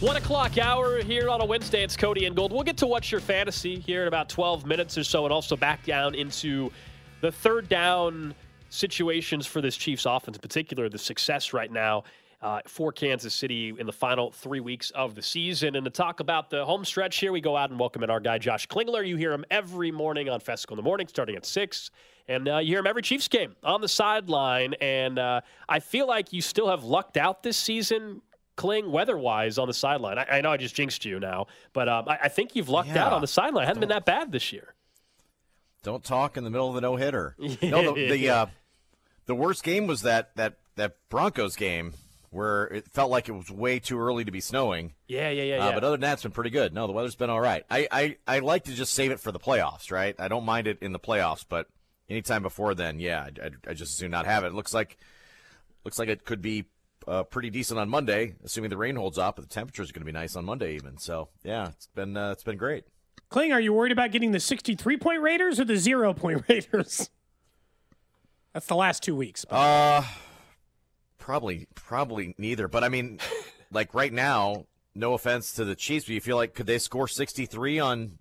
One o'clock hour here on a Wednesday. It's Cody Ingold. We'll get to What's Your Fantasy here in about 12 minutes or so, and also back down into the third down situations for this Chiefs offense, in particular the success right now for Kansas City in the final 3 weeks of the season. And to talk about the home stretch here, we go out and welcome in our guy, Josh Klingler. You hear him every morning on Festival in the Morning, starting at 6. And you hear him every Chiefs game on the sideline. And I feel like you still have lucked out this season, Kling, weather-wise on the sideline. I know I just jinxed you now, but I think you've lucked out on the sideline. It hasn't been that bad this year. Don't talk in the middle of the no-hitter. No, the worst game was that Broncos game where it felt like it was way too early to be snowing. Yeah. But other than that, it's been pretty good. No, the weather's been all right. I like to just save it for the playoffs, right? I don't mind it in the playoffs, but anytime before then, I just assume not have it. It looks like it could be pretty decent on Monday, assuming the rain holds up. But the temperature's going to be nice on Monday, even. So yeah, it's been great. Kling, are you worried about getting the 63-point Raiders or the 0-point Raiders? That's the last 2 weeks. Probably neither. But I mean, like right now, no offense to the Chiefs, but you feel like could they score 63 on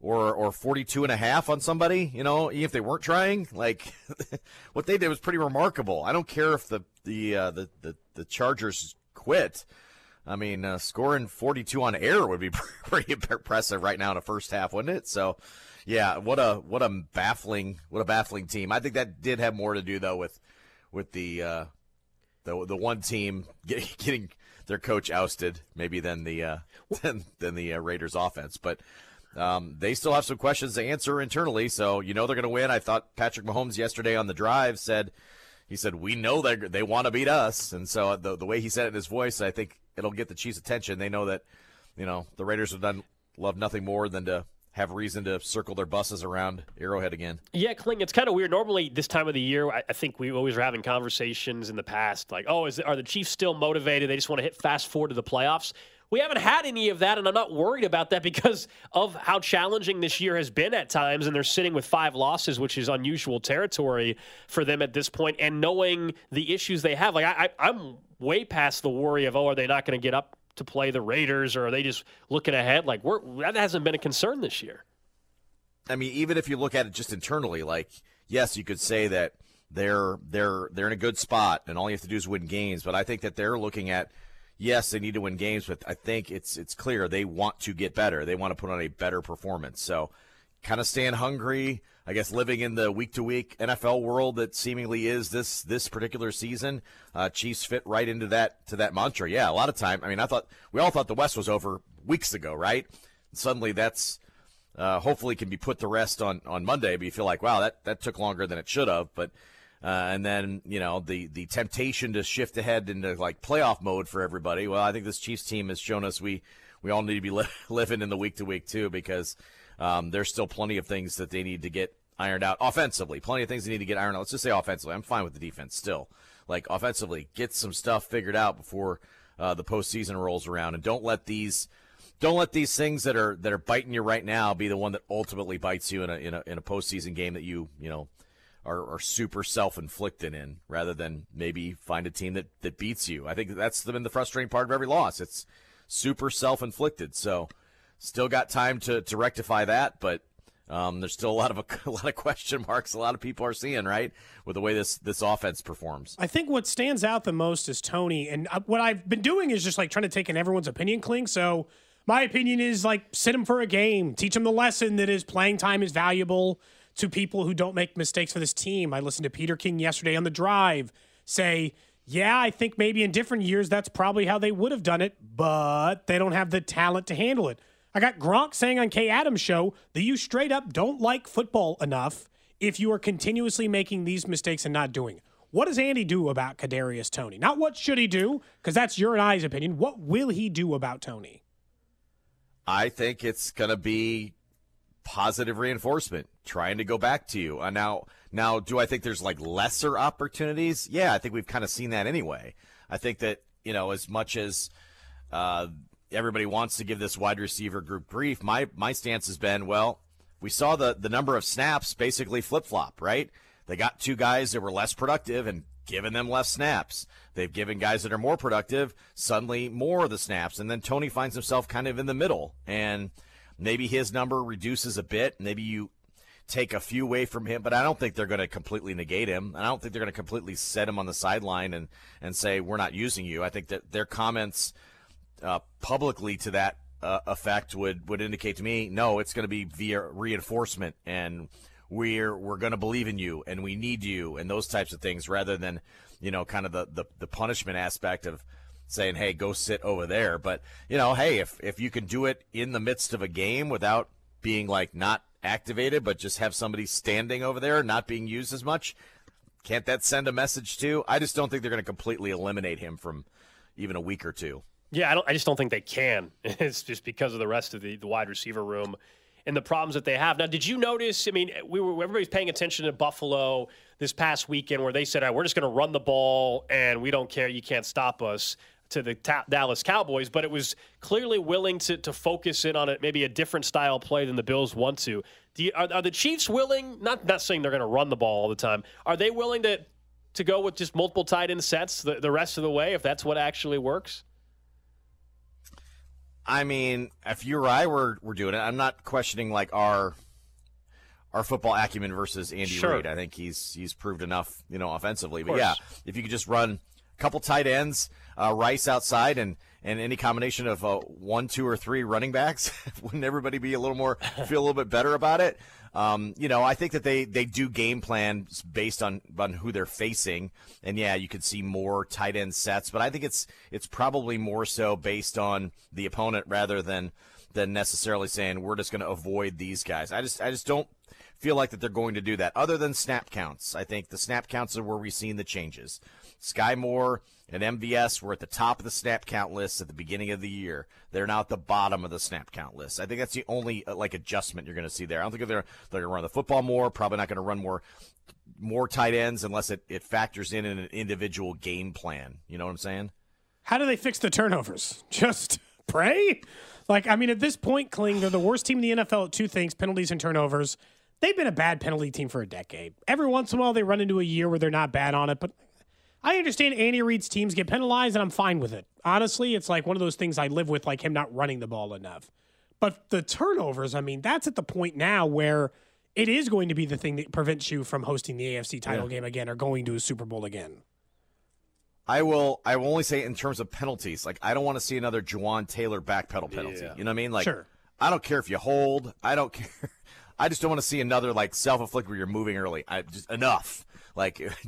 or 42.5 on somebody, you know, even if they weren't trying? Like what they did was pretty remarkable. I don't care if the Chargers quit. I mean, scoring 42 on air would be pretty impressive right now in the first half, wouldn't it? So, yeah, what a baffling team. I think that did have more to do though with the one team getting their coach ousted, maybe than the Raiders offense, but. They still have some questions to answer internally, so you know they're going to win. I thought Patrick Mahomes yesterday on the drive said we know they want to beat us, and so the way he said it in his voice, I think it'll get the Chiefs' attention. They know that, you know, the Raiders have love nothing more than to have reason to circle their buses around Arrowhead again. Yeah, Kling, it's kind of weird. Normally this time of the year, I think we always were having conversations in the past like, oh, are the Chiefs still motivated? They just want to hit fast forward to the playoffs. We haven't had any of that, and I'm not worried about that because of how challenging this year has been at times, and they're sitting with 5 losses, which is unusual territory for them at this point, and knowing the issues they have. Like I'm way past the worry of, oh, are they not going to get up to play the Raiders, or are they just looking ahead? Like that hasn't been a concern this year. I mean, even if you look at it just internally, like, yes, you could say that they're in a good spot, and all you have to do is win games, but I think that they're looking at, yes, they need to win games, but I think it's clear they want to get better. They want to put on a better performance. So kind of staying hungry, I guess living in the week-to-week NFL world that seemingly is this particular season, Chiefs fit right into that mantra. Yeah, a lot of time. I mean, we all thought the West was over weeks ago, right? And suddenly that's hopefully can be put to rest on Monday, but you feel like, wow, that took longer than it should have, but – and then, you know, the temptation to shift ahead into, like, playoff mode for everybody. Well, I think this Chiefs team has shown us we all need to be living in the week-to-week, too, because there's still plenty of things that they need to get ironed out offensively. Plenty of things they need to get ironed out. Let's just say offensively. I'm fine with the defense still. Like, offensively, get some stuff figured out before the postseason rolls around. And don't let these things that are biting you right now be the one that ultimately bites you in a postseason game that you know, are super self-inflicted in, rather than maybe find a team that beats you. I think that's been the frustrating part of every loss. It's super self-inflicted. So still got time to rectify that, but There's still a lot of question marks. A lot of people are seeing, right, with the way this offense performs. I think what stands out the most is Toney, and what I've been doing is just like trying to take in everyone's opinion, Kling. So my opinion is like sit him for a game, teach him the lesson that his playing time is valuable to people who don't make mistakes for this team. I listened to Peter King yesterday on The Drive say, yeah, I think maybe in different years that's probably how they would have done it, but they don't have the talent to handle it. I got Gronk saying on Kay Adams' show that you straight up don't like football enough if you are continuously making these mistakes and not doing it. What does Andy do about Kadarius Toney? Not what should he do, because that's your and I's opinion. What will he do about Toney? I think it's going to be positive reinforcement, trying to go back to you. Now, do I think there's like lesser opportunities? Yeah, I think we've kind of seen that anyway. I think that, as much as everybody wants to give this wide receiver group grief, my stance has been, well, we saw the number of snaps basically flip-flop, right? They got two guys that were less productive and given them less snaps. They've given guys that are more productive suddenly more of the snaps, and then Toney finds himself kind of in the middle, and maybe his number reduces a bit. Maybe you take a few away from him, but I don't think they're going to completely negate him, and I don't think they're going to completely set him on the sideline and say, we're not using you. I think that their comments publicly to that effect would indicate to me, no, it's going to be via reinforcement, and we're going to believe in you, and we need you, and those types of things, rather than kind of the punishment aspect of saying, hey, go sit over there. But hey, if you can do it in the midst of a game without being like not activated, but just have somebody standing over there not being used as much, can't that send a message too? I just don't think they're going to completely eliminate him from even a week or two. Yeah, I just don't think they can. It's just because of the rest of the wide receiver room and the problems that they have. Now, did you notice, everybody's paying attention to Buffalo this past weekend where they said, all right, we're just going to run the ball and we don't care, you can't stop us, to the Dallas Cowboys. But it was clearly willing to focus in on it, maybe a different style play than the Bills want to. Are the Chiefs willing, not saying they're going to run the ball all the time, are they willing to go with just multiple tight end sets the rest of the way if that's what actually works? I mean, if you or I were doing it, I'm not questioning like our football acumen versus Andy Reid. I think he's proved enough, offensively. But yeah, if you could just run a couple tight ends, Rice outside, and any combination of 1, 2, or 3 running backs, wouldn't everybody be feel a little bit better about it? I think that they do game plan based on who they're facing, and yeah, you could see more tight end sets, but I think it's probably more so based on the opponent rather than necessarily saying we're just going to avoid these guys. I just don't feel like that they're going to do that, other than snap counts. I think the snap counts are where we've seen the changes. Sky Moore and MVS were at the top of the snap count list at the beginning of the year. They're now at the bottom of the snap count list. I think that's the only adjustment you're going to see there. I don't think they're going to run the football more, probably not going to run more tight ends unless it factors in an individual game plan. You know what I'm saying? How do they fix the turnovers? Just pray? At this point, Kling, they're the worst team in the NFL at two things, penalties and turnovers. They've been a bad penalty team for a decade. Every once in a while they run into a year where they're not bad on it, but I understand Andy Reid's teams get penalized, and I'm fine with it. Honestly, it's like one of those things I live with, like him not running the ball enough. But the turnovers, that's at the point now where it is going to be the thing that prevents you from hosting the AFC title game again or going to a Super Bowl again. I will only say in terms of penalties, like I don't want to see another Juwan Taylor backpedal penalty. Yeah. You know what I mean? I don't care if you hold. I don't care. I just don't want to see another self-inflict where you're moving early. Enough.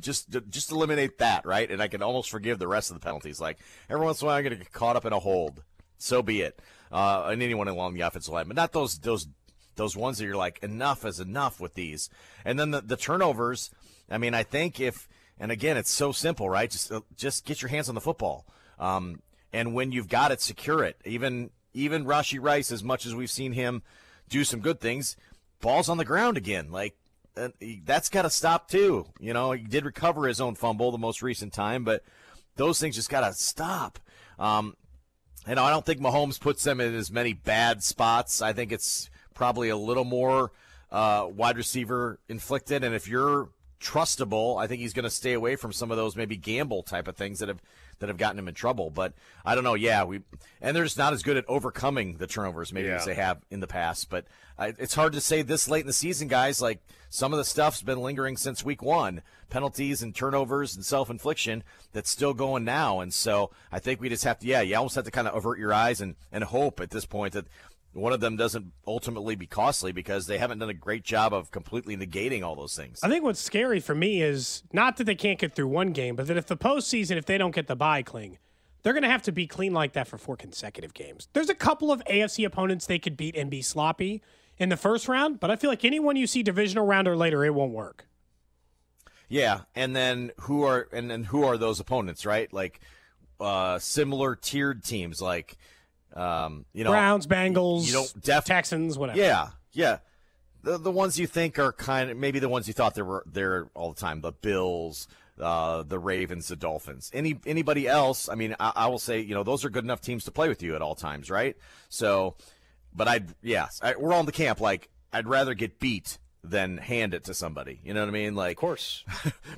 Just eliminate that, right? And I can almost forgive the rest of the penalties. Every once in a while, I'm going to get caught up in a hold. So be it. And anyone along the offensive line. But not those ones that you're like, enough is enough with these. And then the turnovers, I think if – and again, it's so simple, right? Just get your hands on the football. And when you've got it, secure it. Even Rashee Rice, as much as we've seen him do some good things, ball's on the ground again. That's got to stop too. He did recover his own fumble the most recent time, but those things just got to stop. I don't think Mahomes puts them in as many bad spots. I think it's probably a little more wide receiver inflicted. And if you're trustable. I think he's going to stay away from some of those maybe gamble type of things that have gotten him in trouble. But I don't know. Yeah, they're just not as good at overcoming the turnovers maybe as they have in the past. But it's hard to say this late in the season, guys. Like, some of the stuff's been lingering since week one. Penalties and turnovers and self-infliction that's still going now. And so I think we just have to, you almost have to kind of avert your eyes and hope at this point that one of them doesn't ultimately be costly, because they haven't done a great job of completely negating all those things. I think what's scary for me is not that they can't get through one game, but that if the postseason, if they don't get the bye, they're going to have to be clean like that for 4 consecutive games. There's a couple of AFC opponents they could beat and be sloppy in the first round, but I feel like anyone you see divisional round or later, it won't work. Yeah, and then who are those opponents, right? Like similar tiered teams, like Browns, Bengals, Texans, whatever. Yeah. The ones you think are kind of maybe the ones you thought they were there all the time. The Bills, the Ravens, the Dolphins. Anybody else? I mean, I will say, those are good enough teams to play with you at all times, right? So, but we're all in the camp. Like, I'd rather get beat than hand it to somebody. You know what I mean? Like, of course,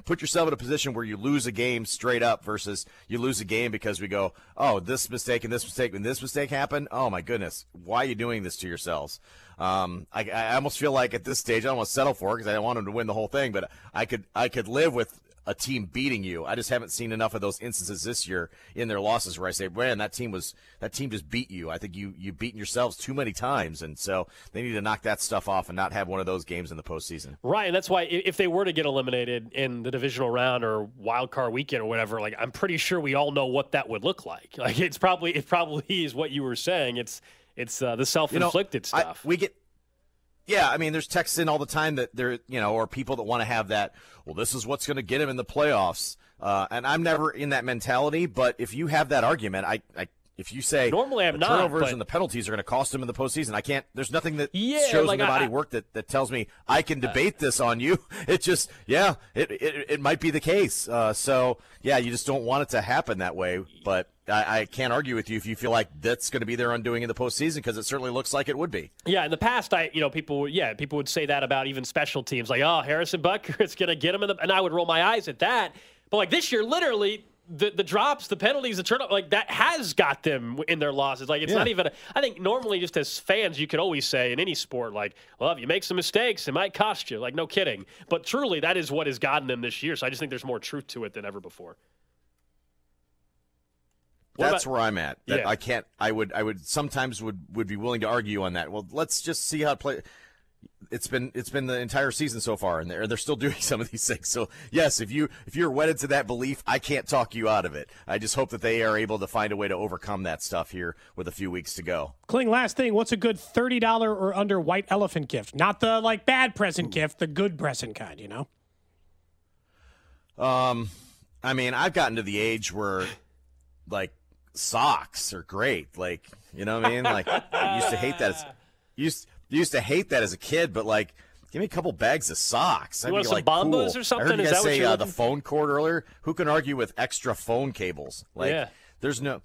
put yourself in a position where you lose a game straight up versus you lose a game because we go, oh, this mistake happened. Oh my goodness. Why are you doing this to yourselves? I almost feel like at this stage, I don't want to settle for it because I don't want them to win the whole thing, but I could live with a team beating you. I just haven't seen enough of those instances this year in their losses where I say, man, that team just beat you. I think you've beaten yourselves too many times, and so they need to knock that stuff off and not have one of those games in the postseason. Ryan, that's why if they were to get eliminated in the divisional round or wild card weekend or whatever, like, I'm pretty sure we all know what that would look like. Like, it probably is what you were saying. It's the self-inflicted stuff. I mean, there's texts in all the time that there, or people that want to have that, well, this is what's going to get him in the playoffs. And I'm never in that mentality, but if you have that argument, if you say normally I'm not, turnovers and the penalties are going to cost him in the postseason, I can't. There's nothing that shows in the body work that tells me I can debate this on you. It just, it might be the case. So you just don't want it to happen that way. But I can't argue with you if you feel like that's going to be their undoing in the postseason, because it certainly looks like it would be. Yeah, in the past, people would say that about even special teams, like, oh, Harrison Butker, it's going to get him in the, and I would roll my eyes at that. But like this year, literally. The drops, the penalties, the turnover, like that has got them in their losses. Like, it's not even I think normally just as fans you could always say in any sport, like, well, if you make some mistakes, it might cost you. Like, no kidding. But truly, that is what has gotten them this year. So I just think there's more truth to it than ever before. That's where I'm at. I would sometimes be willing to argue on that. Well, let's just see how it plays. It's been the entire season so far, and they're still doing some of these things. So yes, if you're wedded to that belief, I can't talk you out of it. I just hope that they are able to find a way to overcome that stuff here with a few weeks to go. Kling, last thing, what's a good $30 or under white elephant gift? Not the like bad present gift, the good present kind, I mean, I've gotten to the age where like socks are great. Like, you know what I mean? Like, I used to hate that. You used to hate that as a kid, but like, give me a couple bags of socks. You want some like, Bombas cool. or something? I heard you guys say the phone cord earlier. Who can argue with extra phone cables? Like, there's no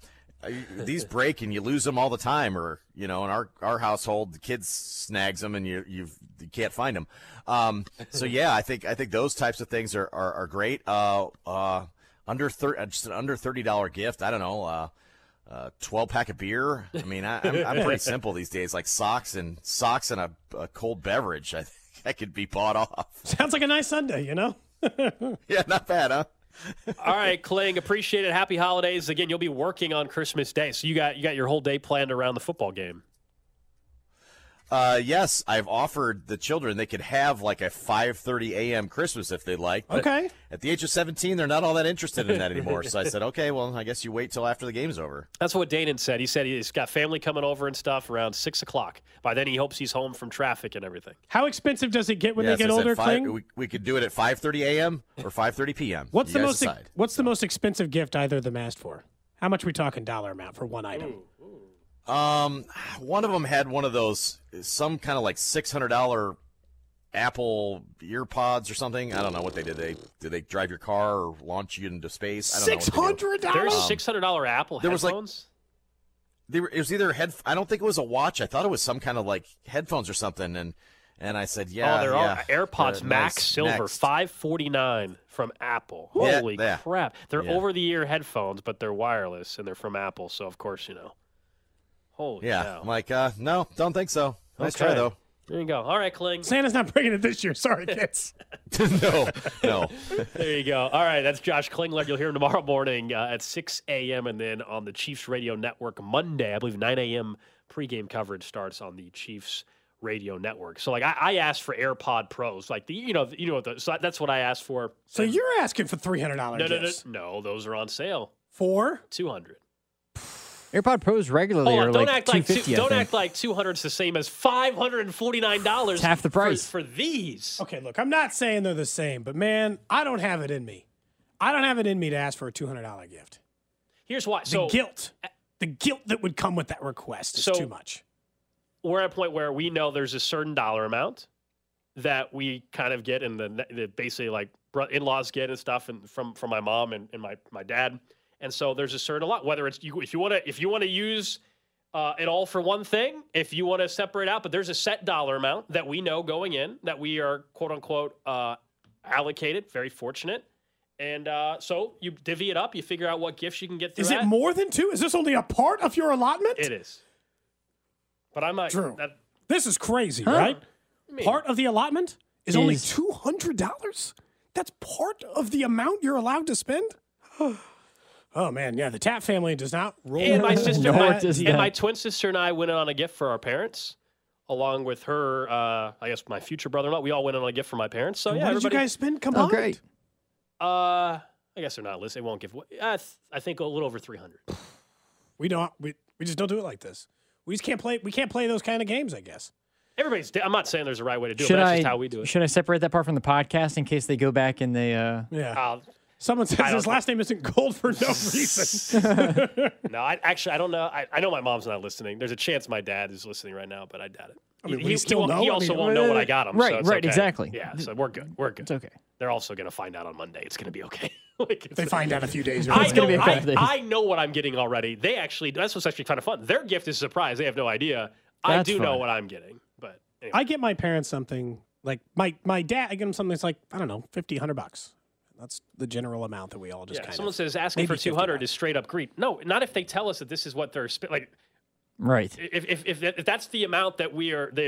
these break and you lose them all the time, or in our household, the kids snags them and you can't find them. I think those types of things are great. Just an under $30 gift. I don't know. 12 pack of beer. I mean, I'm pretty simple these days. Like socks and a cold beverage. I think that could be bought off. Sounds like a nice Sunday, Yeah, not bad, huh? All right, Kling, appreciate it. Happy holidays. Again, you'll be working on Christmas Day, so you got your whole day planned around the football game. Yes, I've offered the children they could have like a 5:30 a.m. Christmas if they like. But okay. At the age of 17, they're not all that interested in that anymore. So I said, okay, well, I guess you wait till after the game's over. That's what Danon said. He said he's got family coming over and stuff around 6 o'clock. By then, he hopes he's home from traffic and everything. How expensive does it get when they get older? We could do it at 5:30 a.m. or 5:30 p.m. What's the most expensive gift either of them asked for? How much are we talking dollar amount for one item? Ooh. One of them had one of those, some kind of like $600 Apple ear pods or something. I don't know what they did. Did they drive your car or launch you into space? I don't know. $600? There's $600 Apple headphones? There was like, it was either I don't think it was a watch. I thought it was some kind of like headphones or something. And And I said, yeah. Oh, they're all AirPods Max nice. Silver, Next. $549 from Apple. Yeah, holy crap. They're over-the-ear headphones, but they're wireless, and they're from Apple, so of course you know. Holy cow. I'm like, no, don't think so. Nice try, though. There you go. All right, Kling. Santa's not bringing it this year. Sorry, kids. No. There you go. All right, that's Josh Klingler. You'll hear him tomorrow morning at 6 a.m. and then on the Chiefs Radio Network Monday. I believe 9 a.m. pregame coverage starts on the Chiefs Radio Network. So, like, I asked for AirPod Pros. Like, so that's what I asked for. So you're asking for $300 gifts. No, those are on sale. For? $200. AirPod Pros regularly are like $250. Don't act like $200 is the same as $549. It's half the price for these. Okay, look, I'm not saying they're the same, but man, I don't have it in me. I don't have it in me to ask for a $200 gift. Here's why: the guilt that would come with that request is too much. We're at a point where we know there's a certain dollar amount that we kind of get, and the basically like in-laws get and stuff, and from my mom and my dad. And so there's a certain lot, whether it's if you want to use it all for one thing, if you want to separate out, but there's a set dollar amount that we know going in that we are, quote unquote, allocated, very fortunate. And so you divvy it up. You figure out what gifts you can get through. Is it more than two? Is this only a part of your allotment? It is. But I'm not. Drew, this is crazy, right? I mean, part of the allotment is only $200? That's part of the amount you're allowed to spend? Oh, man, yeah, the Tapp family does not roll. And my sister, my twin sister and I went on a gift for our parents, along with her, I guess, my future brother-in-law. We all went on a gift for my parents. So, what did you guys spend combined? Oh, great. I guess they're not listening. They won't give away. I think a little over $300. We just don't do it like this. We just can't play. We can't play those kind of games, I guess. I'm not saying there's a right way to do it, but that's just how we do it. Should I separate that part from the podcast in case they go back and they someone says his last name isn't Gold for no reason. No, I don't know. I know my mom's not listening. There's a chance my dad is listening right now, but I doubt it. I mean, he also won't know when I got him. Right, so it's okay. Exactly. Yeah, so we're good. It's okay. They're also going to find out on Monday. It's going to be okay. They find out a few days early. I know what I'm getting already. They actually, that's what's actually kind of fun. Their gift is a surprise. They have no idea. That's I do know what I'm getting. But anyway. I get my parents something, like my dad, I get him something that's like, I don't know, $50, $100. That's the general amount that we all just kind of. Someone says asking for $200 is straight up greed. No, not if they tell us that this is what they're like. Right. If that's the amount that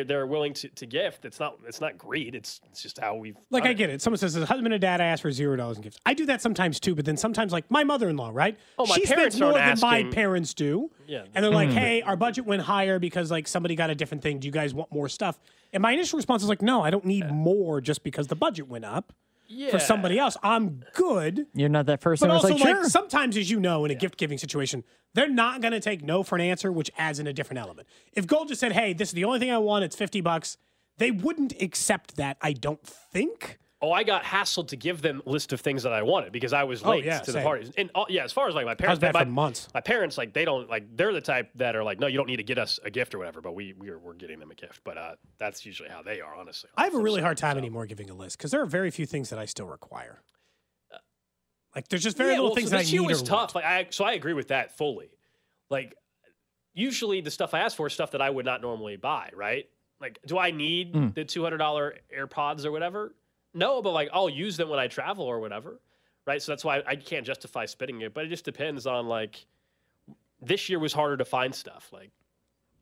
they're willing to gift, it's not greed. It's just how we've. Like I get it. Someone says a husband and dad ask for $0 in gifts. I do that sometimes too, but then sometimes like my mother-in-law, right? Oh, she spends more than my parents do. Yeah. And they're like, hey, our budget went higher because like somebody got a different thing. Do you guys want more stuff? And my initial response is like, no, I don't need more just because the budget went up. Yeah. For somebody else, I'm good. You're not that person. But also, like, sure. Sometimes, as you know, in a gift-giving situation, they're not going to take no for an answer, which adds in a different element. If Gold just said, hey, this is the only thing I want, it's $50, they wouldn't accept that, I don't think. Oh, I got hassled to give them a list of things that I wanted because I was late to the parties. And as far as like my parents, my parents, like they don't like, they're the type that are like, no, you don't need to get us a gift or whatever, but we're getting them a gift. But that's usually how they are, honestly. I have a really hard time anymore giving a list because there are very few things that I still require. Like there's just very little things that I need or want. This year was tough. Like I agree with that fully. Like usually the stuff I ask for is stuff that I would not normally buy, right? Like do I need the $200 AirPods or whatever? No, but like I'll use them when I travel or whatever, right? So that's why I can't justify spending it, but it just depends on like this year was harder to find stuff. Like,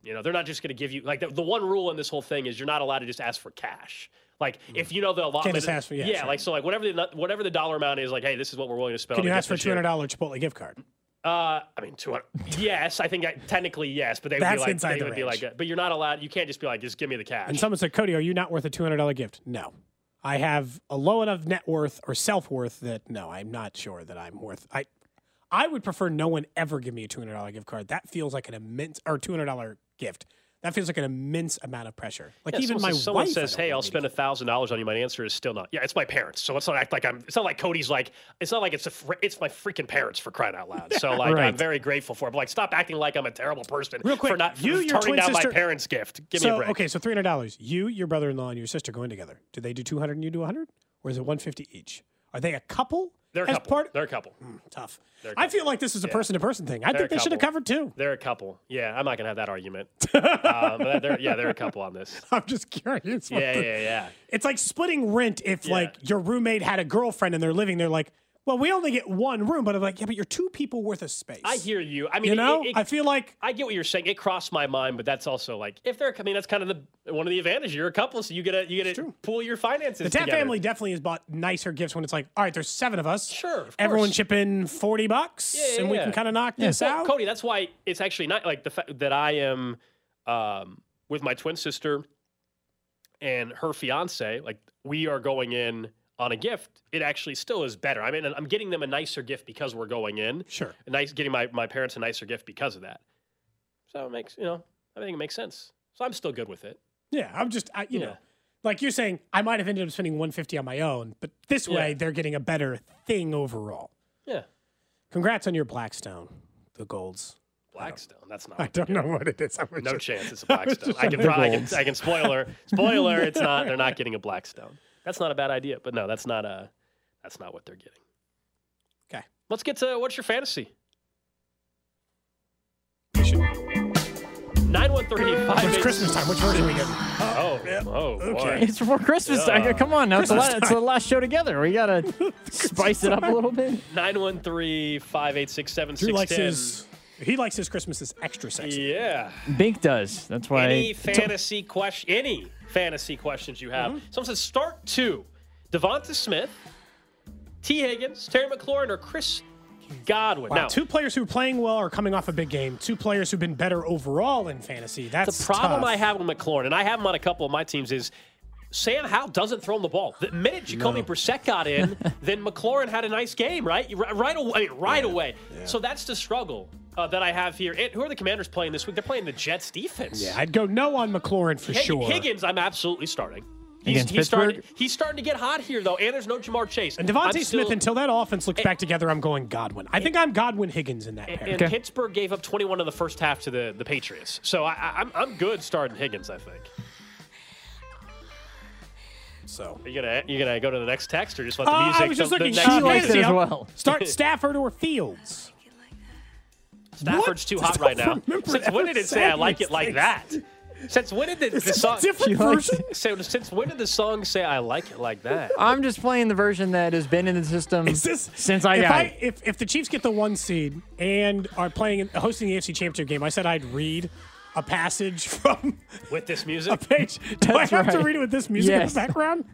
they're not just going to give you like the one rule in this whole thing is you're not allowed to just ask for cash. Like if you know the allotment, just ask for, like so like whatever the dollar amount is, like hey, this is what we're willing to spend. Can you ask for $200 Chipotle gift card? I mean, yes, I think technically yes, but they would be like, but you're not allowed. You can't just be like, just give me the cash. And someone said, Cody, are you not worth a $200 gift? No. I have a low enough net worth or self-worth that, no, I'm not sure that I'm worth. I would prefer no one ever give me a $200 gift card. That feels like an immense, or $200 gift. That feels like an immense amount of pressure. Like even my wife. Someone says, hey, I'll spend $1,000 on you. My answer is still not. Yeah, it's my parents. So let's not act like it's not like Cody's like, it's not like it's my freaking parents for crying out loud. So like, right. I'm very grateful for it. But like, stop acting like I'm a terrible person for turning down my parents' gift. Give me a break. Okay, so $300. You, your brother-in-law, and your sister going together. Do they do $200 and you do $100? Or is it $150 each? Are they a couple? They're a couple. They're a couple. Tough. I feel like this is a person-to-person thing. I think they should have covered two. They're a couple. Yeah, I'm not going to have that argument. But they're a couple on this. I'm just curious. Yeah. It's like splitting rent if, like, your roommate had a girlfriend and they're living there, like, well, we only get one room, but I'm like, yeah, but you're two people worth of space. I hear you. I mean, you know, I feel like I get what you're saying. It crossed my mind, but that's also like, if they're, I mean, that's kind of the one of the advantages. You're a couple, so you get to pool your finances. The Tapp family definitely has bought nicer gifts when it's like, all right, there's seven of us. Sure, of course. Everyone chip in $40, and we can kind of knock this out. Cody, that's why it's actually not like the fact that I am with my twin sister and her fiance. Like, we are going in on a gift, it actually still is better. I mean, I'm getting them a nicer gift because we're going in. Sure. Getting my parents a nicer gift because of that. So it makes, I think it makes sense. So I'm still good with it. Yeah, I'm just, you know, like you're saying, I might have ended up spending $150 on my own, but this way they're getting a better thing overall. Yeah. Congrats on your Blackstone, the Golds. Blackstone. That's not. I don't know what it is. No chance. It's a Blackstone. I can spoiler. It's not. They're not getting a Blackstone. That's not a bad idea, but no, that's not what they're getting. Okay, let's get to What's Your Fantasy. 91385. It's Christmas time. Which version are we getting? Okay. Boy. It's for Christmas time. Come on now. It's the last show together. We gotta spice it up a little bit. 913586761. He likes his Christmases extra sexy. Yeah. Bink does. That's why. Any fantasy questions you have. Mm-hmm. Someone says start two. Devonta Smith, T. Higgins, Terry McLaurin, or Chris Godwin. Wow. Now, two players who are playing well are coming off a big game. Two players who've been better overall in fantasy. That's the problem tough. I have with McLaurin, and I have him on a couple of my teams, is Sam Howell doesn't throw him the ball. The minute Jacoby Brissett got in, then McLaurin had a nice game, right? Right away. Yeah. So that's the struggle that I have here. Who are the Commanders playing this week? They're playing the Jets defense. Yeah, I'd go no on McLaurin for sure. Higgins, I'm absolutely starting. He's starting to get hot here, though, and there's no Jamar Chase. And Devontae Smith, until that offense looks back together, I'm going Godwin. I think I'm Godwin-Higgins in that pair. And Pittsburgh gave up 21 in the first half to the Patriots. So I'm good starting Higgins, I think. So you gonna go to the next text or just let the music? I was just looking. She likes it as well. Start Stafford or Fields. Stafford's too hot right now. Since when did it say I like it like that? Since when did the song? Different version. Since when did the song say I like it like that? I'm just playing the version that has been in the system since I got it. If the Chiefs get the 1 seed and are hosting the AFC Championship game, I said I'd read a passage from with this music. A page. Do I have to read it with this music in the background?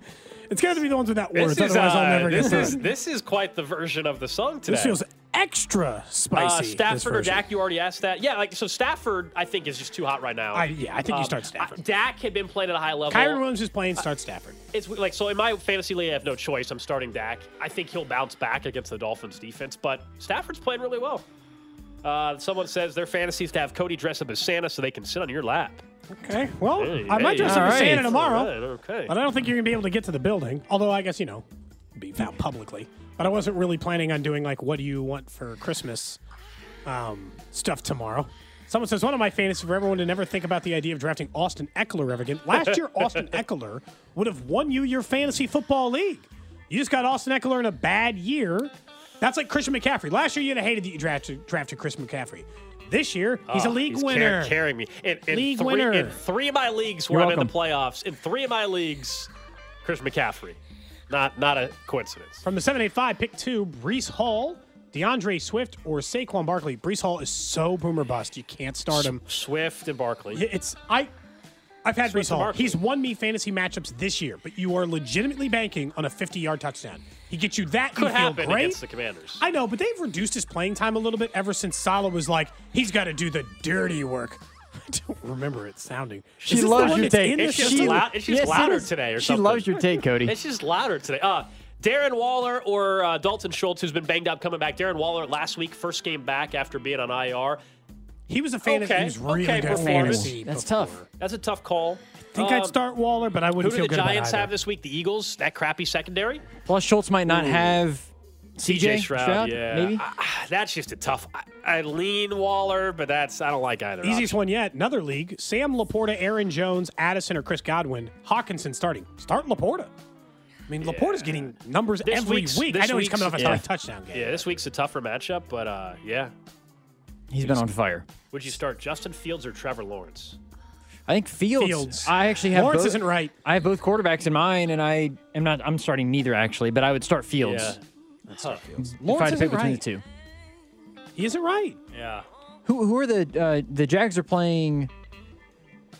It's got to be the ones with that word. Otherwise, I'll never get this. This is quite the version of the song today. This feels extra spicy. Stafford or Dak? You already asked that. Yeah, so Stafford, I think, is just too hot right now. I think you start Stafford. Dak had been playing at a high level. Kyron Williams is playing. Start Stafford. It's like so. In my fantasy league, I have no choice. I'm starting Dak. I think he'll bounce back against the Dolphins' defense, but Stafford's playing really well. Someone says their fantasy is to have Cody dress up as Santa so they can sit on your lap. Okay. Well, I might dress up as Santa tomorrow. Right, okay. But I don't think you're going to be able to get to the building. Although, I guess, be found publicly. But I wasn't really planning on doing, like, what do you want for Christmas stuff tomorrow. Someone says, one of my fantasies for everyone to never think about the idea of drafting Austin Eckler ever again. Last year, Austin Eckler would have won you your fantasy football league. You just got Austin Eckler in a bad year. That's like Christian McCaffrey. Last year, you'd have hated that you drafted Christian McCaffrey. This year, he's a league winner. He's carrying me. League winner. In three of my leagues where I'm in the playoffs, in three of my leagues, Christian McCaffrey. Not a coincidence. From the 785, pick 2, Breece Hall, DeAndre Swift, or Saquon Barkley. Breece Hall is so boom or bust. You can't start him. Swift and Barkley. I've had Breece Hall. He's won me fantasy matchups this year, but you are legitimately banking on a 50-yard touchdown. He gets you that. Could happen against the Commanders. I know, but they've reduced his playing time a little bit ever since Saleh was like, he's got to do the dirty work. I don't remember it sounding. She loves your take. It's just louder today or something. She loves your take, Cody. It's just louder today. Darren Waller or Dalton Schultz, who's been banged up coming back. Darren Waller last week, first game back after being on IR. He was a fan of his really good fantasy. That's tough. That's a tough call. I think I'd start Waller, but I wouldn't feel good about it. Who do the Giants have this week? The Eagles? That crappy secondary? Plus, Schultz might not have CJ Stroud, maybe? That's just a tough. I lean Waller, but I don't like either. Easiest one yet. Another league. Sam Laporta, Aaron Jones, Addison, or Chris Godwin. Hawkinson starting. Start Laporta. mean, Laporte is getting numbers this every week. I know he's coming off a touchdown game. Yeah, this week's a tougher matchup, but He's been on fire. Would you start Justin Fields or Trevor Lawrence? I think Fields. I actually have Lawrence both, isn't right. I have both quarterbacks in mind, and I am not. I'm starting neither actually, but I would start Fields. Yeah. That's Fields. Lawrence isn't right. Between the two. He isn't right. Yeah. Who are the Jags are playing?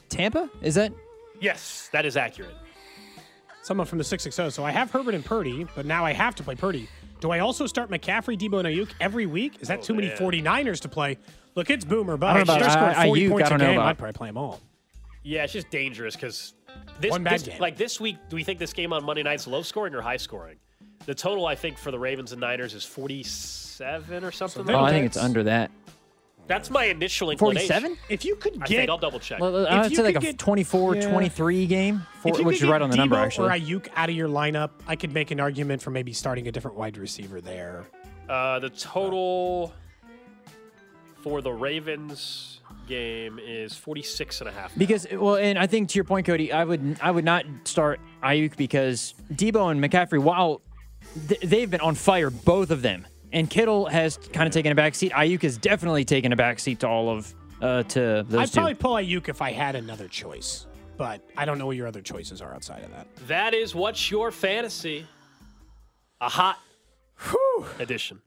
Tampa? Is that? Yes, that is accurate. Someone from the 660. So I have Herbert and Purdy, but now I have to play Purdy. Do I also start McCaffrey, Debo, and Ayuk every week? Is that too many 49ers to play? Look, it's boomer, but I start scoring 40 points a game. I'd probably play them all. Yeah, it's just dangerous because this week, do we think this game on Monday night's low scoring or high scoring? The total, I think, for the Ravens and Niners is 47 or something. So I think it's under that. That's my initial inclination. 47? If you could get... I think I'll double check. I'd say like a 24-23 game, which is right on the number, actually. If you could get Debo or Ayuk out of your lineup, I could make an argument for maybe starting a different wide receiver there. The total for the Ravens game is 46.5. Because, and I think to your point, Cody, I would not start Ayuk because Debo and McCaffrey, while they've been on fire, both of them, and Kittle has kind of taken a back seat. Ayuk has definitely taken a back seat to all of to those I'd probably pull Ayuk if I had another choice, but I don't know what your other choices are outside of that. That is What's Your Fantasy, a hot edition.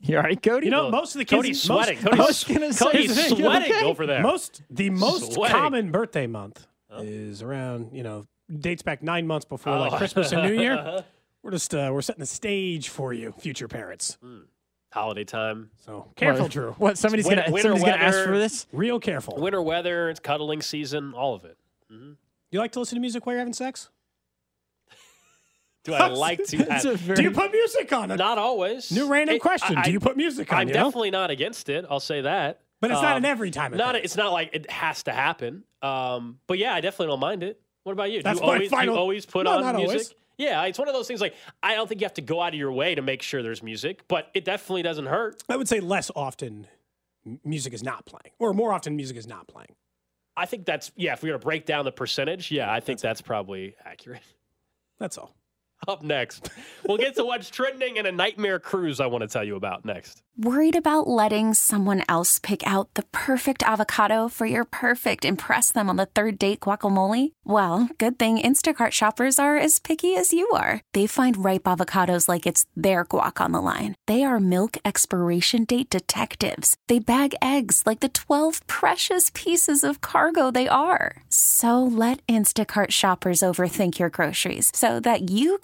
You all right, Cody? You know, most of the kids... Cody's sweating. Cody's sweating over there. The most common birthday month is around, dates back 9 months before like Christmas and New Year. We're just we're setting the stage for you, future parents. Holiday time. So careful, Drew. What, somebody's going to ask for this? Real careful. Winter weather, it's cuddling season, all of it. Mm-hmm. You like to listen to music while you're having sex? Do I like to? Do you put music on it? Not always. New random question. Do you put music on it? I'm definitely not against it. I'll say that. But it's not an every time. It's not like it has to happen. But yeah, I definitely don't mind it. What about you? Do you always put on music? Always. Yeah, it's one of those things like I don't think you have to go out of your way to make sure there's music, but it definitely doesn't hurt. I would say less often music is not playing, or more often music is not playing. I think that's, if we were to break down the percentage, I think that's probably accurate. That's all. Up next, we'll get to what's trending and a nightmare cruise I want to tell you about next. Worried about letting someone else pick out the perfect avocado for your perfect impress-them-on-the-third-date guacamole? Well, good thing Instacart shoppers are as picky as you are. They find ripe avocados like it's their guac on the line. They are milk expiration date detectives. They bag eggs like the 12 precious pieces of cargo they are. So let Instacart shoppers overthink your groceries so that you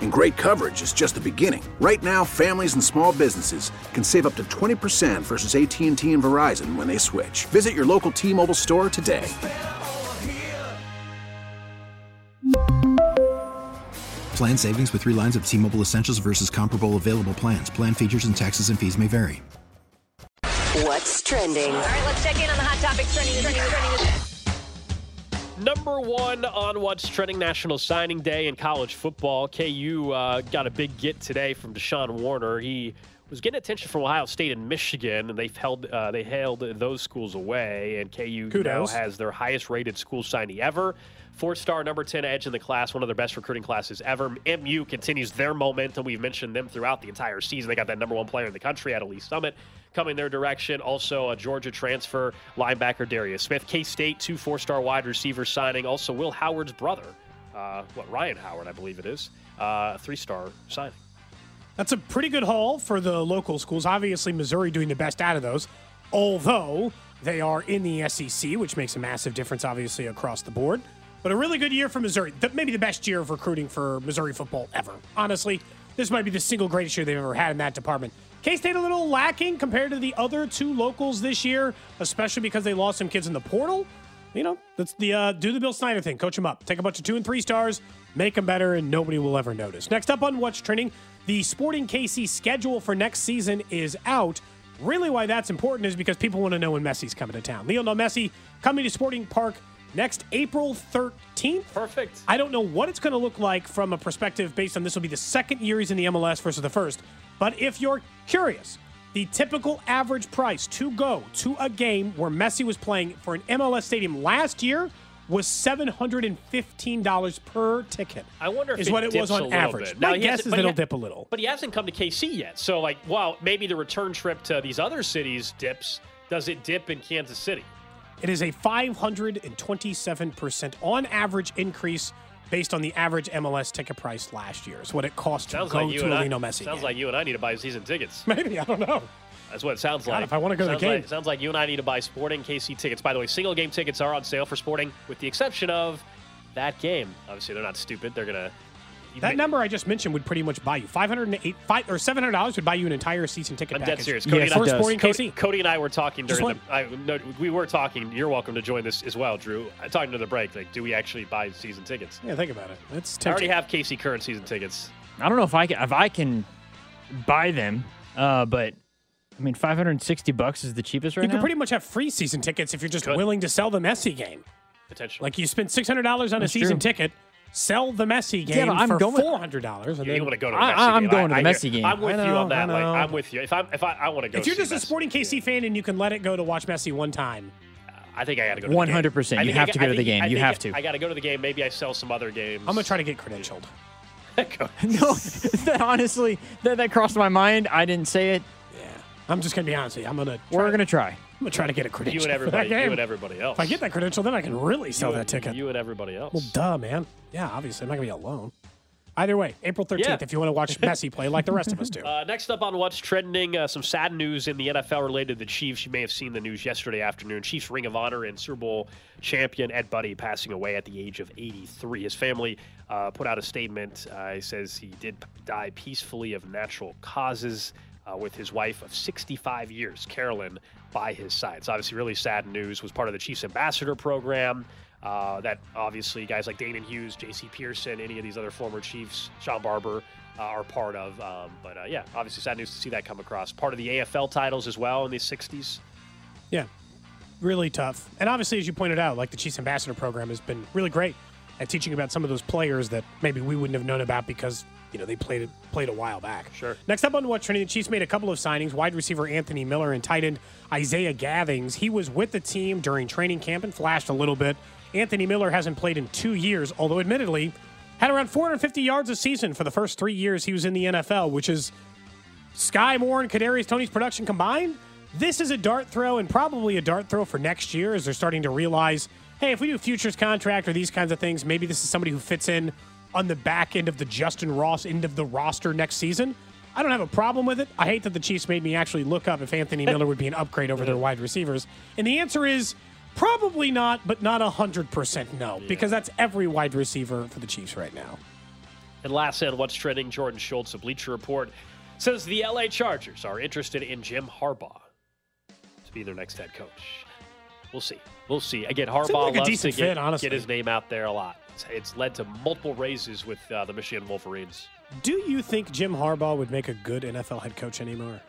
And great coverage is just the beginning. Right now, families and small businesses can save up to 20% versus AT&T and Verizon when they switch. Visit your local T-Mobile store today. Plan savings with 3 lines of T-Mobile Essentials versus comparable available plans. Plan features and taxes and fees may vary. What's trending? All right, let's check in on the hot topics trending. Number one on what's trending, National Signing Day in college football. KU got a big get today from Deshaun Warner. He was getting attention from Ohio State and Michigan, and they held those schools away. And KU now has their highest-rated school signing ever. 4-star number 10 edge in the class, one of their best recruiting classes ever. MU continues their momentum. We've mentioned them throughout the entire season. They got that number 1 player in the country out of Lee's Summit coming their direction. Also a Georgia transfer linebacker Darius Smith. K-State, 2 4-star wide receivers signing. Also Will Howard's brother, Ryan Howard, I believe it is, 3-star signing. That's a pretty good haul for the local schools. Obviously, Missouri doing the best out of those, although they are in the SEC, which makes a massive difference, obviously, across the board. But a really good year for Missouri. Maybe the best year of recruiting for Missouri football ever. Honestly, this might be the single greatest year they've ever had in that department. K-State a little lacking compared to the other 2 locals this year, especially because they lost some kids in the portal. That's the do the Bill Snyder thing. Coach them up. Take a bunch of 2 and 3 stars, make them better, and nobody will ever notice. Next up on What's Trending, the Sporting KC schedule for next season is out. Really why that's important is because people want to know when Messi's coming to town. Lionel Messi coming to Sporting Park next April 13th. Perfect. I don't know what it's going to look like from a perspective based on this will be the second year he's in the MLS versus the first. But if you're curious, the typical average price to go to a game where Messi was playing for an MLS stadium last year was $715 per ticket. I wonder if is it what it was on average. My guess is it'll dip a little. But he hasn't come to KC yet. So, like, wow, maybe the return trip to these other cities dips. Does it dip in Kansas City? It is a 527% on average increase based on the average MLS ticket price last year. It's what it cost to go to a Lionel Messi game. Sounds like you and I need to buy season tickets. Maybe. I don't know. That's what it sounds like. God, if I want to go to the game. It sounds like you and I need to buy Sporting KC tickets. By the way, single game tickets are on sale for Sporting with the exception of that game. Obviously, they're not stupid. They're going to... That number I just mentioned would pretty much buy you. $700 would buy you an entire season ticket package. I'm dead serious. Cody, yes, for Sporting KC. Cody and I were talking during we were talking. You're welcome to join this as well, Drew. I'm talking to the break. Like, do we actually buy season tickets? Yeah, think about it. It's tempting. I already have KC current season tickets. I don't know if I can buy them, but... I mean, $560 is the cheapest right now. You can pretty much have free season tickets if you're just willing to sell the Messi game. Potentially. Like, you spend $600 on a season ticket, sell the Messi game for $400. You want to go to the Messi game. I'm going to the Messi game. I'm with you on that. Like, I'm with you. If I want to go to Messi. If you're just a Sporting KC fan and you can let it go to watch Messi one time. I think I got to go to the game. 100%. You have to go to the game. You have to. I got to go to the game. Maybe I sell some other games. I'm going to try to get credentialed. No, honestly, that crossed my mind. I didn't say it. I'm just going to be honest with you. We're going to try. I'm going to try to get a credential. You and everybody else. If I get that credential, then I can really sell that ticket. You and everybody else. Well, duh, man. Yeah, obviously. I'm not going to be alone. Either way, April 13th, if you want to watch Messi play like the rest of us do. Next up on What's Trending, some sad news in the NFL related to the Chiefs. You may have seen the news yesterday afternoon. Chiefs Ring of Honor and Super Bowl champion Ed Budde passing away at the age of 83. His family put out a statement. He says he did die peacefully of natural causes. With his wife of 65 years, Carolyn, by his side. It's obviously really sad news. Was part of the Chiefs ambassador program. That obviously guys like Damon Hughes, JC Pearson, any of these other former Chiefs, Sean Barber, are part of. Yeah, obviously sad news to see that come across. Part of the AFL titles as well in the 60s. Yeah, really tough. And obviously, as you pointed out, like the Chiefs ambassador program has been really great at teaching about some of those players that maybe we wouldn't have known about because they played a while back. Sure. Next up on What's Trending, the Chiefs made a couple of signings. Wide receiver Anthony Miller and tight end Isaiah Gavings. He was with the team during training camp and flashed a little bit. Anthony Miller hasn't played in 2 years, although admittedly had around 450 yards a season for the first 3 years he was in the NFL, which is Sky Moore and Kadarius Toney's production combined. This is a dart throw and probably a dart throw for next year as they're starting to realize, hey, if we do a futures contract or these kinds of things, maybe this is somebody who fits in on the back end of the Justin Ross end of the roster next season. I don't have a problem with it. I hate that the Chiefs made me actually look up if Anthony Miller would be an upgrade over their wide receivers. And the answer is probably not, but not 100% no, because that's every wide receiver for the Chiefs right now. And last on What's Trending, Jordan Schultz of Bleacher Report says the LA Chargers are interested in Jim Harbaugh to be their next head coach. We'll see. We'll see. Again, Harbaugh like loves to get his name out there a lot. It's led to multiple raises with the Michigan Wolverines. Do you think Jim Harbaugh would make a good NFL head coach anymore?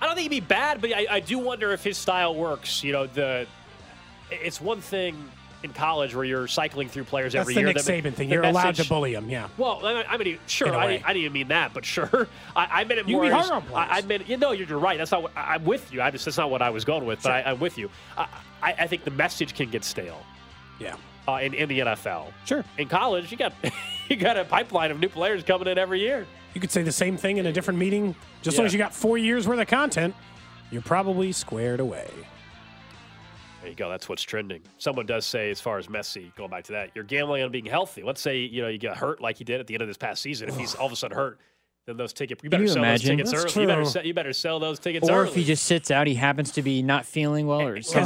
I don't think he'd be bad, but I do wonder if his style works. It's one thing in college where you're cycling through players every year. That's the Nick Saban thing. You're allowed to bully him, yeah. Well, I mean, sure. I didn't mean that, but sure. I meant it more. You be hard on players. I meant, you're right. That's not what, I'm with you. That's not what I was going with, but sure. I'm with you. I think the message can get stale. Yeah. In the NFL. Sure. In college, you got a pipeline of new players coming in every year. You could say the same thing in a different meeting. Just as long as you got 4 years worth of content, you're probably squared away. There you go. That's what's trending. Someone does say, as far as Messi, going back to that, you're gambling on being healthy. Let's say you get hurt like he did at the end of this past season. If he's all of a sudden hurt, then those tickets, you better sell those tickets early. You better sell those tickets early. Or if he just sits out, he happens to be not feeling well, or it's like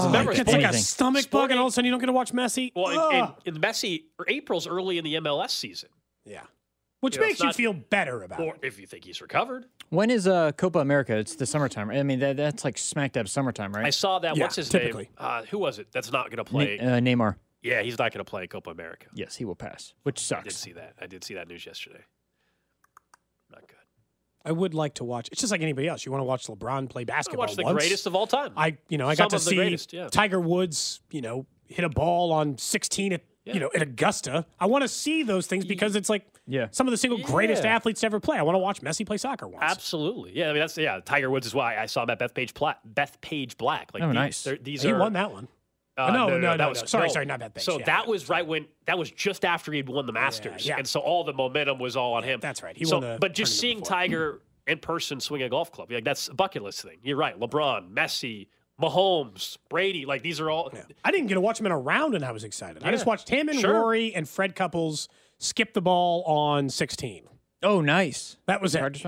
a stomach bug, and all of a sudden you don't get to watch Messi. Well, and Messi, April's early in the MLS season. Yeah, which makes you feel better about it. Or if you think he's recovered. When is Copa America? It's the summertime. I mean, that's like smack dab summertime, right? I saw that. Yeah, what's his name? Who was it that's not going to play? Neymar. Yeah, he's not going to play Copa America. Yes, he will pass, which sucks. I did see that news yesterday. Not good. I would like to watch. It's just like anybody else. You want to watch LeBron play basketball. I watched the greatest of all time. I got to see Tiger Woods, hit a ball on 16 at Augusta. I want to see those things because it's like some of the single greatest athletes to ever play. I want to watch Messi play soccer once. Absolutely. Yeah, I mean Tiger Woods is why I saw that Bethpage Black. Like nice. He won that one. No, not that thing. So that was right when that was just after he'd won the Masters, and so all the momentum was all on him. That's right. He won. But just seeing Tiger in person swing a golf club, that's a bucket list thing. You're right. LeBron, Messi, Mahomes, Brady, these are all. Yeah. I didn't get to watch him in a round, and I was excited. Yeah. I just watched him and Rory and Fred Couples skip the ball on 16. Oh, nice. That was it.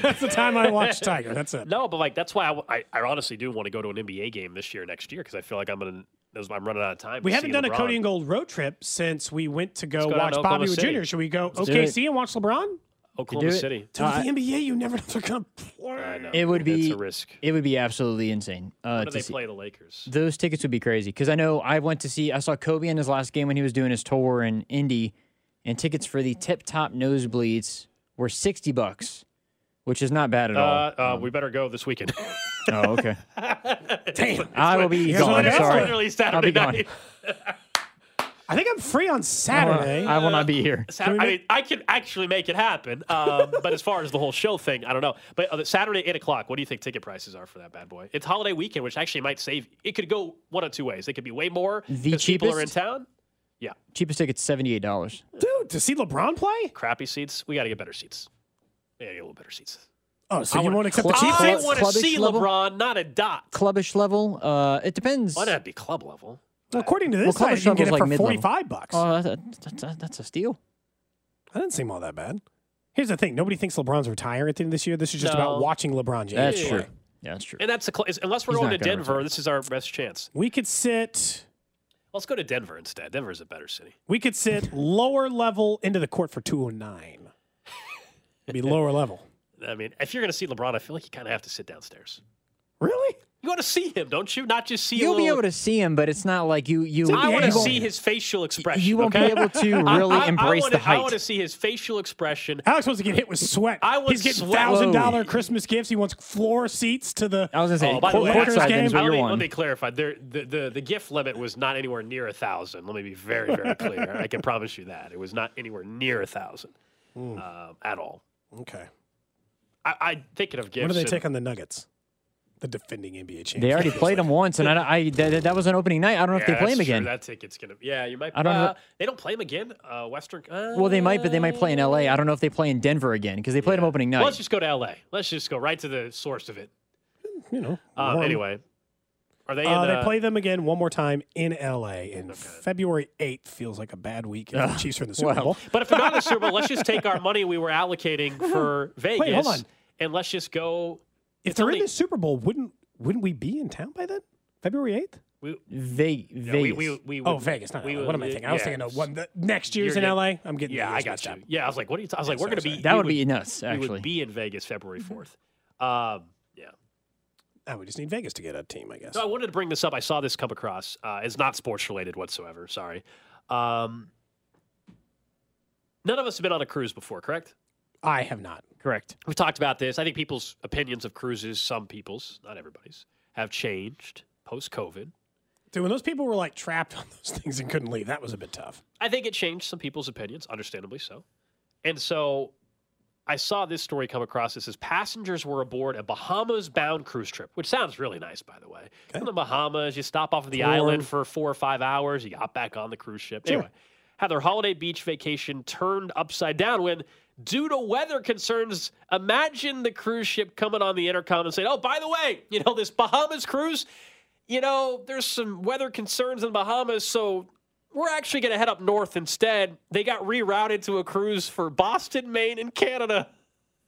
That's the time I watched Tiger. That's it. No, but that's why I honestly do want to go to an NBA game this year, next year, because I feel like I'm running out of time. We haven't done a Cody Ingold road trip since we went to go watch Bobby Wood Jr. Should we go OKC and watch LeBron? Oklahoma City. To the NBA, you never know if they're going to play. I know. It's a risk. It would be absolutely insane. When do they play the Lakers? Those tickets would be crazy, because I know I saw Kobe in his last game when he was doing his tour in Indy. And tickets for the tip-top nosebleeds were $60, which is not bad at all. We better go this weekend. Oh, okay. Damn. I will be gone. Sorry. I'll be gone. I think I'm free on Saturday. I will not be here. I can actually make it happen. But as far as the whole show thing, I don't know. But Saturday, 8 o'clock, what do you think ticket prices are for that bad boy? It's holiday weekend, which actually might save. It could go one of two ways. It could be way more because people are in town. Yeah. Cheapest ticket's $78. Dude, to see LeBron play? Crappy seats. We got to get better seats. Yeah, get a little better seats. Oh, so you won't accept the cheap seats? I want to see LeBron, not a dot. Clubbish level? It depends. Why not be club level? Well, according to this, you can get it for $45. Oh, that's a steal. That didn't seem all that bad. Here's the thing. Nobody thinks LeBron's retiring at the end of this year. This is just about watching LeBron James. That's true. Yeah, that's true. And that's unless we're going to Denver, this is our best chance. We could sit... Let's go to Denver instead. Denver's a better city. We could sit lower level into the court for 209. It'd be lower level. I mean, if you're going to see LeBron, I feel like you kind of have to sit downstairs. Really? You want to see him, don't you? Not just see him. You'll be able to see him, but it's not like you. I want to see his facial expression. You won't be able to really embrace the height. I want to see his facial expression. Alex wants to get hit with sweat. He's getting $1,000 Christmas gifts. He wants floor seats to the. I was going to say. Let me clarify. The gift limit was not anywhere near 1,000. Let me be very, very clear. I can promise you that it was not anywhere near 1,000 at all. Okay. I thinking of gifts. What do they take on the Nuggets? The defending NBA champion. They already played him once, and that was an opening night. I don't know if they play him again. That ticket's gonna. Yeah, you might. I don't know. They don't play him again. Western. Well, they might, but they might play in LA. I don't know if they play in Denver again because they played him opening night. Well, let's just go to LA. Let's just go right to the source of it. Anyway, are they? They play them again one more time in LA in February 8th. Feels like a bad week. The Chiefs are in the Super Bowl. But if they're not in the Super Bowl, let's just take our money we were allocating for Vegas. Wait, hold on. And let's just go. If they're in the Super Bowl, wouldn't we be in town by then? February 8th? Vegas. Not LA. What am I thinking? I was thinking of next year's in LA. I'm getting. Yeah, I got you. Yeah, I was like, what are you? I was like, we're going to be. That would be nuts. Actually, we would be in Vegas February 4th. We just need Vegas to get a team, I guess. So I wanted to bring this up. I saw this come across. It's not sports related whatsoever. Sorry. None of us have been on a cruise before, correct? I have not. Correct. We've talked about this. I think people's opinions of cruises, some people's, not everybody's, have changed post-COVID. Dude, when those people were, trapped on those things and couldn't leave, that was a bit tough. I think it changed some people's opinions, understandably so. And so I saw this story come across. It says, passengers were aboard a Bahamas-bound cruise trip, which sounds really nice, by the way. Okay. In the Bahamas, you stop off of the island for 4 or 5 hours. You hop back on the cruise ship. Sure. Anyway, had their holiday beach vacation turned upside down when... Due to weather concerns, imagine the cruise ship coming on the intercom and saying, oh, by the way, this Bahamas cruise, there's some weather concerns in Bahamas, so we're actually going to head up north instead. They got rerouted to a cruise for Boston, Maine, and Canada.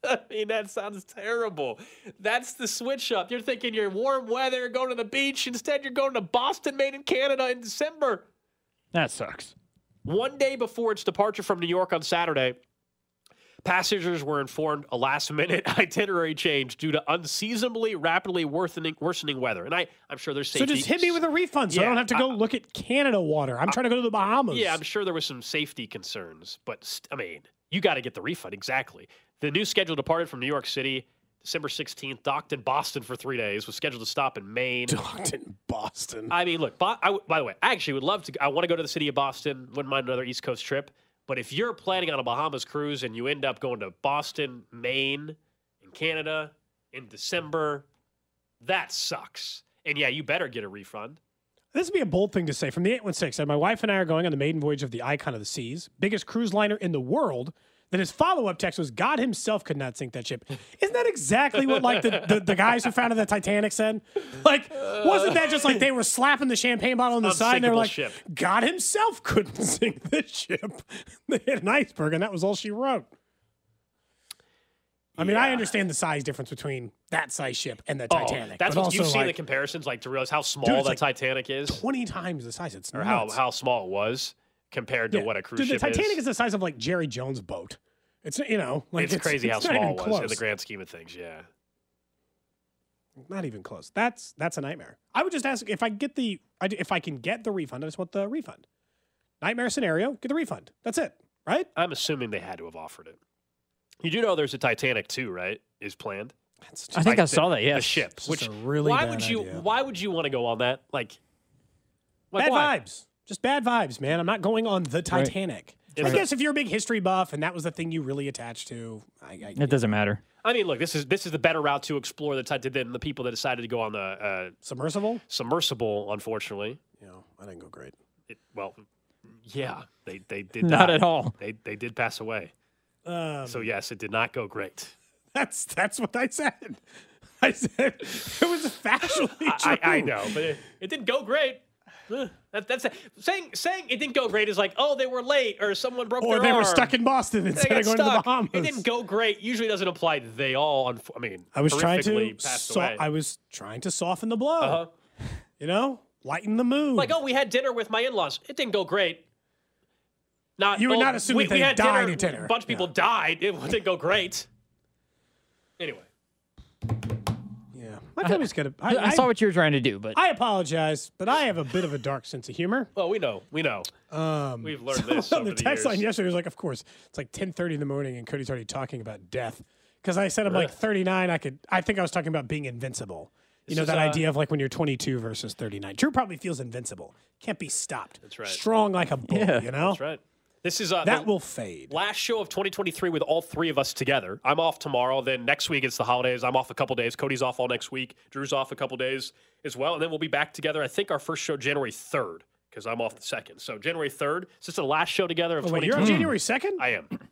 I mean, that sounds terrible. That's the switch up. You're thinking you're warm weather, going to the beach. Instead, you're going to Boston, Maine, and Canada in December. That sucks. One day before its departure from New York on Saturday, passengers were informed a last-minute itinerary change due to unseasonably rapidly worsening weather. And I'm sure there's safety. So just hit me with a refund so I don't have to go look at Canada water. I'm trying to go to the Bahamas. Yeah, I'm sure there was some safety concerns. But, I mean, you got to get the refund. Exactly. The new schedule departed from New York City December 16th, docked in Boston for 3 days, was scheduled to stop in Maine. Docked in Boston. I mean, look, by the way, I actually would love to. I want to go to the city of Boston. Wouldn't mind another East Coast trip. But if you're planning on a Bahamas cruise and you end up going to Boston, Maine, and Canada in December, that sucks. And, yeah, you better get a refund. This would be a bold thing to say. From the 816, my wife and I are going on the maiden voyage of the Icon of the Seas, biggest cruise liner in the world. Then his follow-up text was, God himself could not sink that ship. Isn't that exactly what, like, the guys who founded the Titanic said? Like, wasn't that just like they were slapping the champagne bottle on the side and they were like, ship. God himself couldn't sink this ship. They hit an iceberg, and that was all she wrote. I mean, I understand the size difference between that size ship and the Titanic. That's what you've seen, like, the comparisons, like, to realize how small the Titanic is. 20 times the size. It's nuts. Or how small it was. Compared to what a cruise ship is. The Titanic is the size of, like, Jerry Jones' boat. It's, you know, like, it's crazy how small it was in the grand scheme of things. Yeah, not even close. That's a nightmare. I would just ask if I can get the refund. I just want the refund. Nightmare scenario. Get the refund. That's it, right? I'm assuming they had to have offered it. You do know there's a Titanic 2, right? Is planned. I think I saw that. Yeah, the ship. Which really Why would you want to go on that? Like bad vibes. Just bad vibes, man. I'm not going on the Titanic. Right. I guess if you're a big history buff and that was the thing you really attached to, it doesn't matter. I mean, look, this is the better route to explore the Titanic than the people that decided to go on the submersible. Submersible, unfortunately. Yeah, that didn't go great. They did not at all. They did pass away. So yes, it did not go great. That's what I said. I said it was factually true. I know, but it didn't go great. That's saying it didn't go great is like, oh, they were late or someone broke their arm. Or they were stuck in Boston instead of going to the Bahamas. It didn't go great. Usually doesn't apply. They all, I was trying to soften the blow, you know, lighten the mood. Like, oh, we had dinner with my in-laws. It didn't go great. You would not assume that they died at dinner. A bunch of people died. It didn't go great. Anyway. I saw what you were trying to do, but I apologize. But I have a bit of a dark sense of humor. Well, we know. We've learned this over the text years. Line yesterday was like, of course, it's like 10:30 in the morning, and Cody's already talking about death because I said I'm like 39. I think I was talking about being invincible. Idea of like when you're 22 versus 39. Drew probably feels invincible, can't be stopped. That's right. Strong like a bull. Yeah. You know. That's right. This is that will fade. Last show of 2023 with all three of us together. I'm off tomorrow. Then next week it's the holidays. I'm off a couple days. Cody's off all next week. Drew's off a couple days as well. And then we'll be back together. I think our first show January 3rd because I'm off the 2nd. So January 3rd. Is this the last show together of 2023? You're on January 2nd?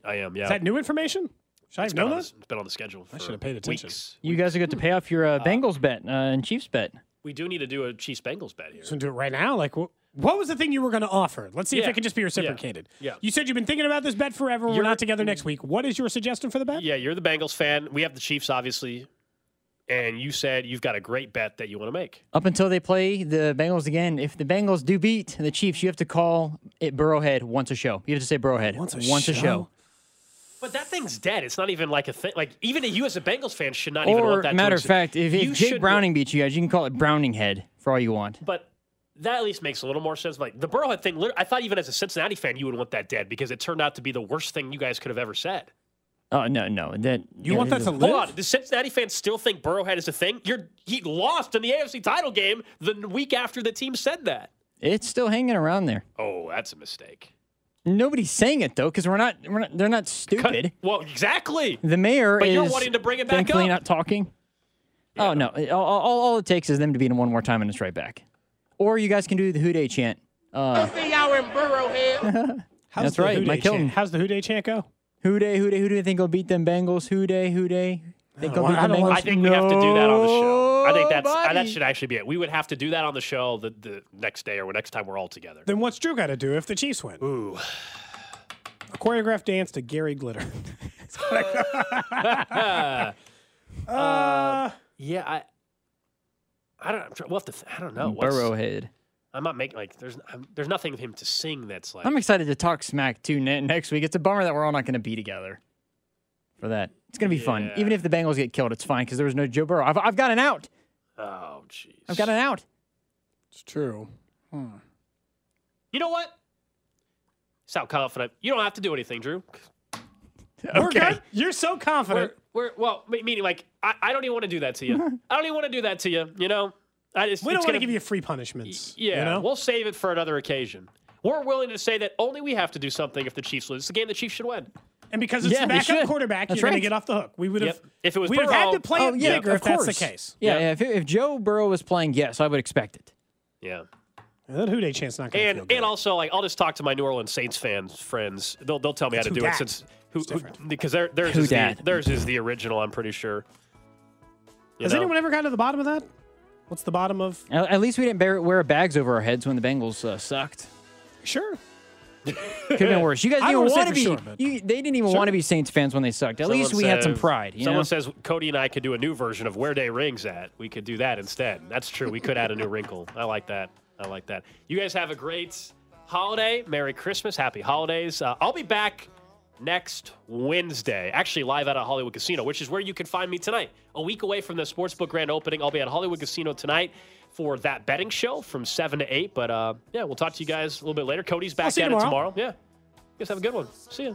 I am. Yeah. Is that new information? Should I have known that? It's been on the schedule. I should have paid attention. Weeks. You guys are good to pay off your Bengals bet and Chiefs bet. We do need to do a Chiefs Bengals bet here. So do it right now, like. What was the thing you were going to offer? Let's see if it can just be reciprocated. Yeah. You said you've been thinking about this bet forever. We're not together next week. What is your suggestion for the bet? Yeah, you're the Bengals fan. We have the Chiefs, obviously. And you said you've got a great bet that you want to make. Up until they play the Bengals again, if the Bengals do beat the Chiefs, you have to call it Burrowhead once a show. You have to say Burrowhead once a show. But that thing's dead. It's not even like a thing. Like, even you as a Bengals fan should not even want that. Matter of fact, if Jake Browning beats you guys, you can call it Browninghead for all you want. But that at least makes a little more sense. Like, the Burrowhead thing, I thought even as a Cincinnati fan, you would want that dead because it turned out to be the worst thing you guys could have ever said. Oh, no. You want that to live? Hold on. Do Cincinnati fans still think Burrowhead is a thing? He lost in the AFC title game the week after the team said that. It's still hanging around there. Oh, that's a mistake. Nobody's saying it, though, because we're not. They're not stupid. Well, exactly. The mayor is you're wanting to bring it back up. Thankfully not talking. Yeah. Oh, no. All it takes is them to beat him one more time, and it's right back. Or you guys can do the Who Day chant. Let's see y'all in Burrowhead. That's right, Mike Hilton. How's the Who Day chant go? Who Day, Who Day, Who Day, think will beat them Bengals? Who Day, Who Day, think will beat them Bengals? I think we have to do that on the show. I think that should actually be it. We would have to do that on the show the next day or next time we're all together. Then what's Drew got to do if the Chiefs win? Ooh. A choreographed dance to Gary Glitter. I don't know. I don't know. Burrowhead. I'm not making there's nothing of him to sing that's like. I'm excited to talk smack too next week. It's a bummer that we're all not going to be together for that. It's going to be fun. Even if the Bengals get killed, it's fine because there was no Joe Burrow. I've got an out. Oh, jeez. I've got an out. It's true. You know what? It's how confident. You don't have to do anything, Drew. Okay. We're good. You're so confident. Well, meaning like, I don't even want to do that to you. I don't even want to do that to you. You know, we don't want to give you free punishments. Yeah. You know? We'll save it for another occasion. We're willing to say that only we have to do something if the Chiefs lose. It's a game the Chiefs should win. And because it's the backup quarterback, you're going to get off the hook. We would have if it was Burrow, had to play it bigger if that's the case. Yeah, yeah. If Joe Burrow was playing, yes, I would expect it. Yeah. That Houday chance not going to feel good. And also, like, I'll just talk to my New Orleans Saints fans friends. They'll tell me how to do it since because theirs is the original. I'm pretty sure. Has anyone ever gotten to the bottom of that? What's the bottom of? At least we didn't wear bags over our heads when the Bengals sucked. Sure. Could have been worse. You guys didn't want to be. Sure, they didn't even want to be Saints fans when they someone sucked. At least we had some pride. You know? Says Cody and I could do a new version of Where Day Rings At. We could do that instead. That's true. We could add a new wrinkle. I like that. I like that. You guys have a great holiday. Merry Christmas. Happy holidays. I'll be back next Wednesday, actually live out at Hollywood Casino, which is where you can find me tonight. A week away from the Sportsbook Grand Opening. I'll be at Hollywood Casino tonight for that betting show from 7 to 8. But, yeah, we'll talk to you guys a little bit later. Cody's back at it tomorrow. Yeah. You guys have a good one. See ya.